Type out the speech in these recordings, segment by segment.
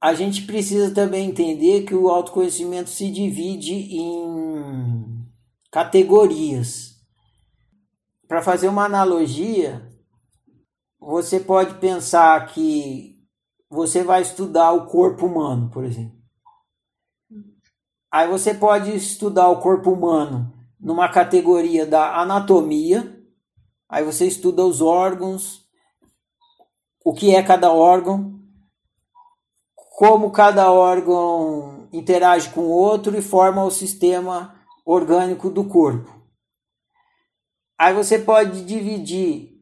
a gente precisa também entender que o autoconhecimento se divide em categorias. Para fazer uma analogia, você pode pensar que você vai estudar o corpo humano, por exemplo. Aí você pode estudar o corpo humano numa categoria da anatomia, aí você estuda os órgãos, o que é cada órgão, como cada órgão interage com o outro e forma o sistema orgânico do corpo. Aí você pode dividir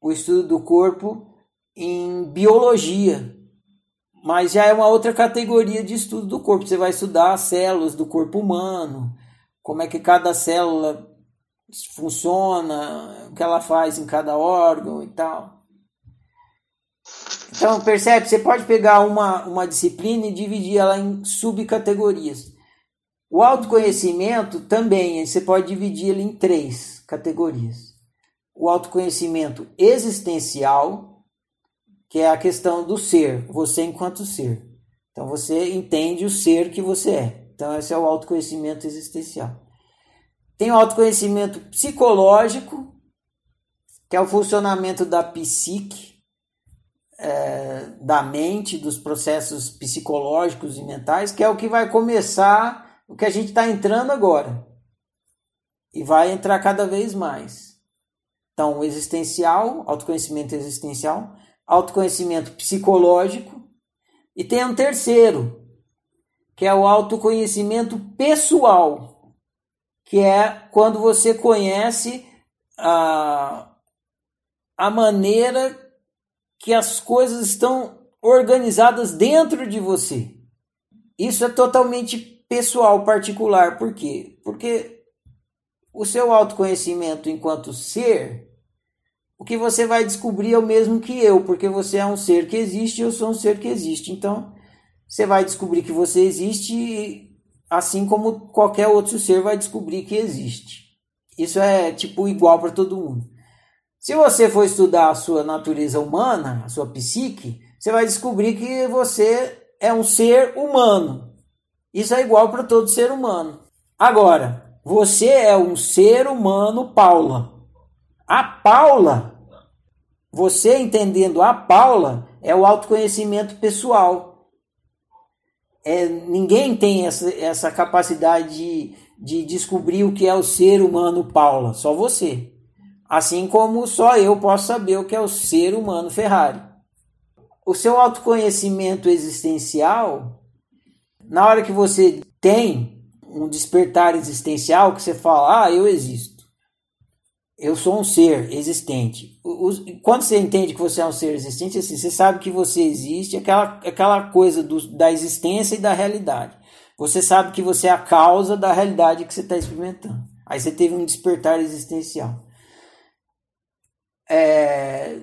o estudo do corpo em biologia, mas já é uma outra categoria de estudo do corpo. Você vai estudar as células do corpo humano, como é que cada célula funciona, o que ela faz em cada órgão e tal. Então, percebe? Você pode pegar uma disciplina e dividir ela em subcategorias. O autoconhecimento também, você pode dividir ele em três categorias. O autoconhecimento existencial, que é a questão do ser, você enquanto ser. Então, você entende o ser que você é. Então, esse é o autoconhecimento existencial. Tem o autoconhecimento psicológico, que é o funcionamento da psique, da mente, dos processos psicológicos e mentais, que é o que vai começar, o que a gente está entrando agora. E vai entrar cada vez mais. Então, o existencial, autoconhecimento existencial, autoconhecimento psicológico, e tem um terceiro, que é o autoconhecimento pessoal, que é quando você conhece a maneira que as coisas estão organizadas dentro de você. Isso é totalmente pessoal, particular. Por quê? Porque o seu autoconhecimento enquanto ser, o que você vai descobrir é o mesmo que eu, porque você é um ser que existe e eu sou um ser que existe. Então, você vai descobrir que você existe, assim como qualquer outro ser vai descobrir que existe. Isso é tipo igual para todo mundo. Se você for estudar a sua natureza humana, a sua psique, você vai descobrir que você é um ser humano. Isso é igual para todo ser humano. Agora, você é um ser humano, Paula. A Paula, você entendendo a Paula, é o autoconhecimento pessoal. Ninguém tem essa capacidade de descobrir o que é o ser humano, Paula, só você. Assim como só eu posso saber o que é o ser humano, Ferrari. O seu autoconhecimento existencial, na hora que você tem um despertar existencial, que você fala, eu existo. Eu sou um ser existente. Quando você entende que você é um ser existente, assim, você sabe que você existe, aquela coisa da existência e da realidade. Você sabe que você é a causa da realidade que você está experimentando. Aí você teve um despertar existencial.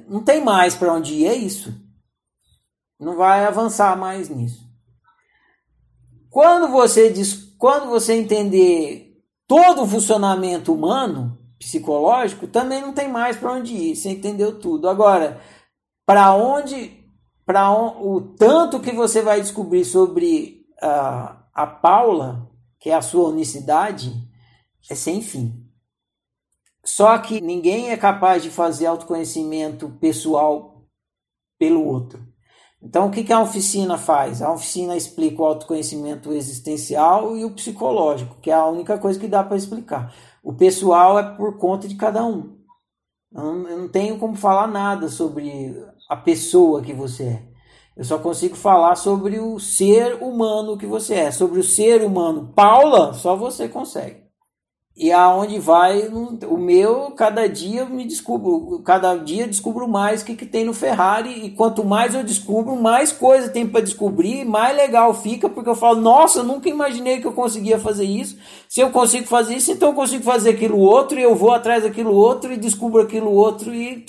Não tem mais para onde ir, é isso. Não vai avançar mais nisso. Quando você entender todo o funcionamento humano, psicológico, também não tem mais para onde ir, você entendeu tudo. Agora, o tanto que você vai descobrir sobre a Paula, que é a sua unicidade, é sem fim. Só que ninguém é capaz de fazer autoconhecimento pessoal pelo outro. Então, o que a oficina faz? A oficina explica o autoconhecimento existencial e o psicológico, que é a única coisa que dá para explicar. O pessoal é por conta de cada um. Eu não tenho como falar nada sobre a pessoa que você é. Eu só consigo falar sobre o ser humano que você é. Sobre o ser humano, Paula, só você consegue. E aonde vai, o meu, cada dia eu me descubro. Cada dia eu descubro mais o que tem no Ferrari. E quanto mais eu descubro, mais coisa tem para descobrir. Mais legal fica, porque eu falo, nossa, eu nunca imaginei que eu conseguia fazer isso. Se eu consigo fazer isso, então eu consigo fazer aquilo outro. E eu vou atrás daquilo outro e descubro aquilo outro e...